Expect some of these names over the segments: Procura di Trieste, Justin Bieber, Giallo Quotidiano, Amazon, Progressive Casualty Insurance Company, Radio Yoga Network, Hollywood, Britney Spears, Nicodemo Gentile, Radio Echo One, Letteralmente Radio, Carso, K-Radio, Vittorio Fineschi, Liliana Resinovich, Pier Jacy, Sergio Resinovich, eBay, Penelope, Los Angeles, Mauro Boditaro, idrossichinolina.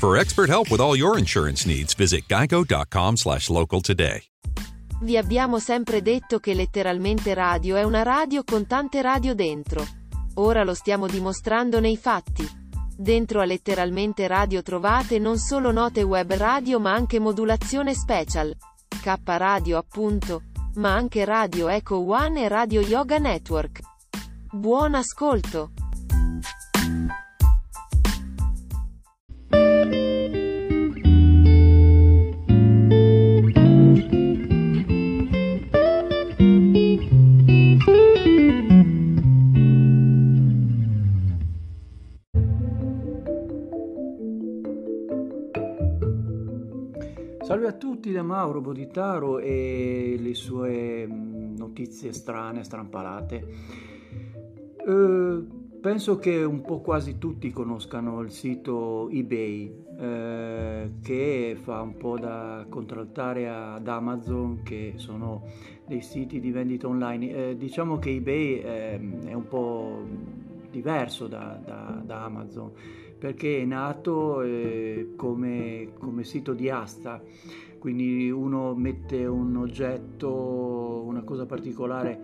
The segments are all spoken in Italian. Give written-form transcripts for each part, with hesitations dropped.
Per expert help with all your insurance needs, visit geico.com/local today. Vi abbiamo sempre detto che Letteralmente Radio è una radio con tante radio dentro. Ora lo stiamo dimostrando nei fatti. Dentro a Letteralmente Radio trovate non solo note web radio ma anche modulazione special, K-Radio appunto, ma anche Radio Echo One e Radio Yoga Network. Buon ascolto! Salve a tutti da Mauro Boditaro e le sue notizie strane, strampalate. Penso che un po' quasi tutti conoscano il sito eBay, che fa un po' da contraltare ad Amazon, che sono dei siti di vendita online. Diciamo che eBay è un po' diverso da Amazon, perché è nato come sito di asta, quindi uno mette un oggetto, una cosa particolare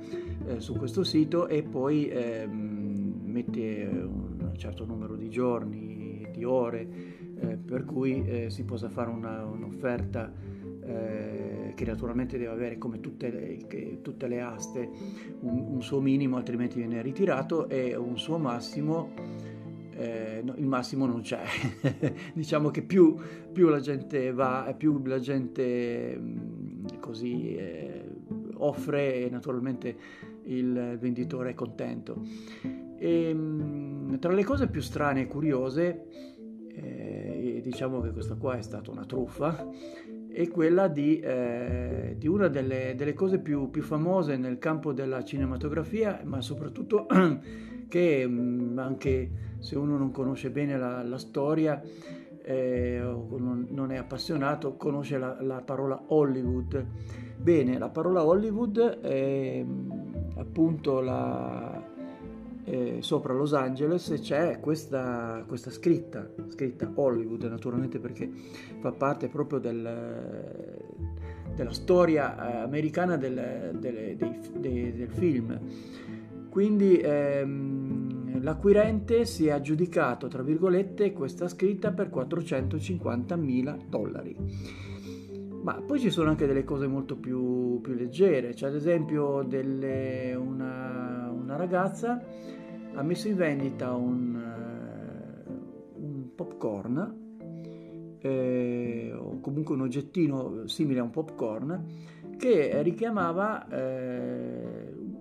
su questo sito e poi mette un certo numero di giorni, di ore, per cui si possa fare un'offerta che naturalmente deve avere, come tutte le aste, un suo minimo, altrimenti viene ritirato, e un suo massimo. No, il massimo non c'è. Diciamo che più la gente va, più la gente così offre, e naturalmente il venditore è contento. E, tra le cose più strane e curiose, diciamo che questa qua è stata una truffa, è quella di una delle cose più famose nel campo della cinematografia, ma soprattutto che anche se uno non conosce bene la storia, o non è appassionato, conosce la parola Hollywood. Bene, la parola Hollywood è appunto sopra Los Angeles c'è questa scritta Hollywood, naturalmente, perché fa parte proprio della storia americana del film. Quindi l'acquirente si è aggiudicato, tra virgolette, questa scritta per $450,000. Ma poi ci sono anche delle cose molto più leggere. C'è ad esempio una ragazza ha messo in vendita un popcorn, o comunque un oggettino simile a un popcorn, che richiamava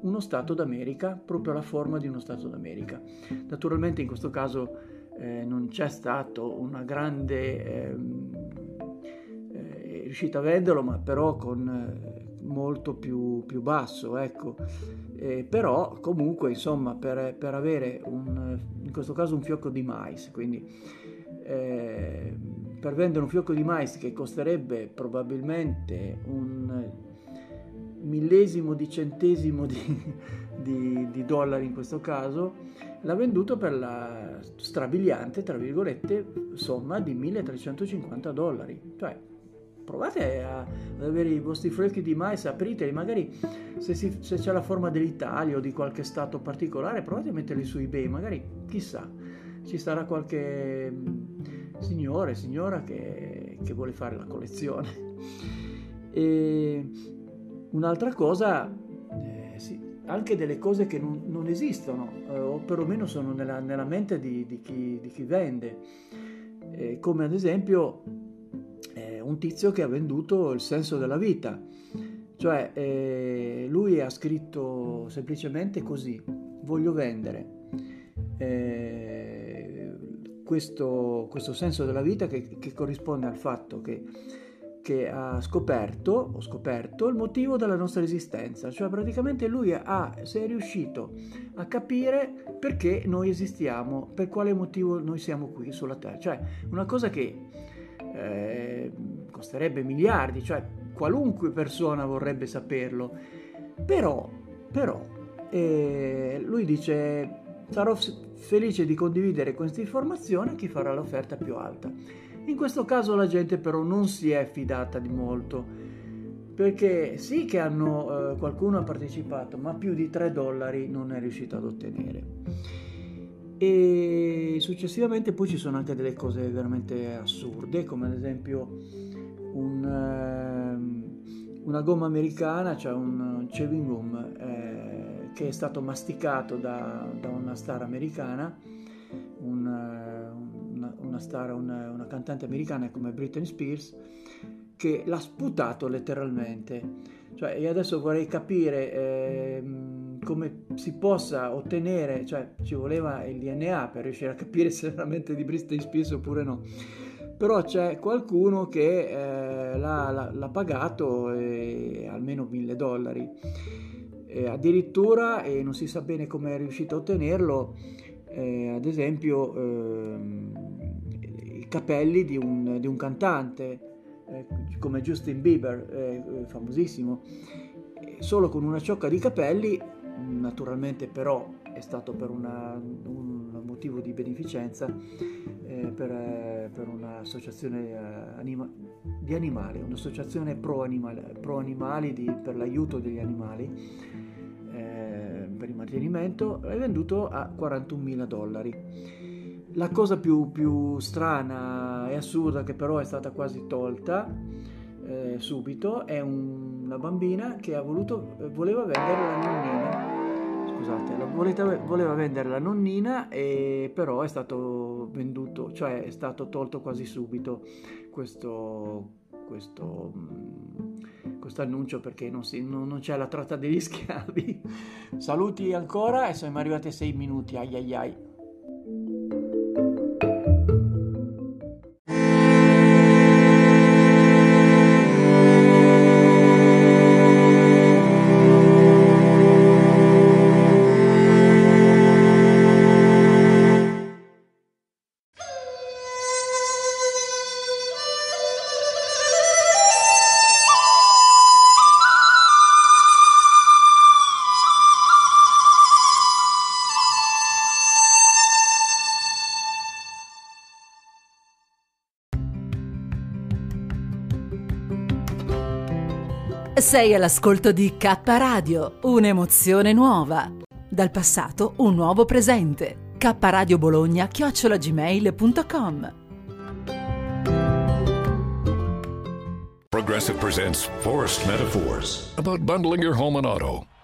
uno Stato d'America, proprio la forma di uno Stato d'America. Naturalmente in questo caso non c'è stato una grande riuscita a venderlo, ma però con molto più basso, ecco. Però comunque, insomma, per avere in questo caso un fiocco di mais, quindi per vendere un fiocco di mais che costerebbe probabilmente un millesimo di centesimo di dollari, in questo caso l'ha venduto per la strabiliante, tra virgolette, somma di $1,350. Cioè, provate ad avere i vostri fiocchi di mais, apriteli, magari se c'è la forma dell'Italia o di qualche stato particolare, provate a metterli su eBay, magari chissà, ci sarà qualche signore, signora che vuole fare la collezione. E un'altra cosa, sì, anche delle cose che non esistono, o perlomeno sono nella mente di chi vende, come ad esempio un tizio che ha venduto il senso della vita. Cioè lui ha scritto semplicemente così: voglio vendere questo senso della vita, che corrisponde al fatto che che ha scoperto il motivo della nostra esistenza, cioè praticamente lui si è riuscito a capire perché noi esistiamo, per quale motivo noi siamo qui sulla Terra, cioè una cosa che costerebbe miliardi, cioè qualunque persona vorrebbe saperlo, però lui dice: sarò felice di condividere questa informazione a chi farà l'offerta più alta. In questo caso la gente però non si è fidata di molto, perché sì che qualcuno ha partecipato, ma più di $3 non è riuscito ad ottenere. E successivamente poi ci sono anche delle cose veramente assurde, come ad esempio una gomma americana, cioè un chewing gum che è stato masticato da una star americana, una cantante americana come Britney Spears, che l'ha sputato letteralmente. Cioè io adesso vorrei capire come si possa ottenere, cioè ci voleva il DNA per riuscire a capire se veramente di Britney Spears oppure no, però c'è qualcuno che l'ha pagato almeno $1,000, addirittura, e non si sa bene come è riuscito a ottenerlo, ad esempio i capelli di un cantante come Justin Bieber, famosissimo, solo con una ciocca di capelli. Naturalmente però è stato per un motivo di beneficenza per un'associazione di animali, un'associazione pro animali per l'aiuto degli animali, per il mantenimento, è venduto a $41,000. La cosa più strana e assurda, che però è stata quasi tolta subito, è una bambina che voleva vendere la nonnina. Voleva vendere la nonnina, e però è stato venduto, cioè è stato tolto quasi subito questo annuncio, perché non c'è la tratta degli schiavi. Saluti ancora, e siamo arrivati a 6 minuti, ai ai ai. Sei all'ascolto di K-Radio, un'emozione nuova. Dal passato un nuovo presente. K-Radio Bologna @gmail.com. Progressive presents Forest Metaphors about bundling your home and auto.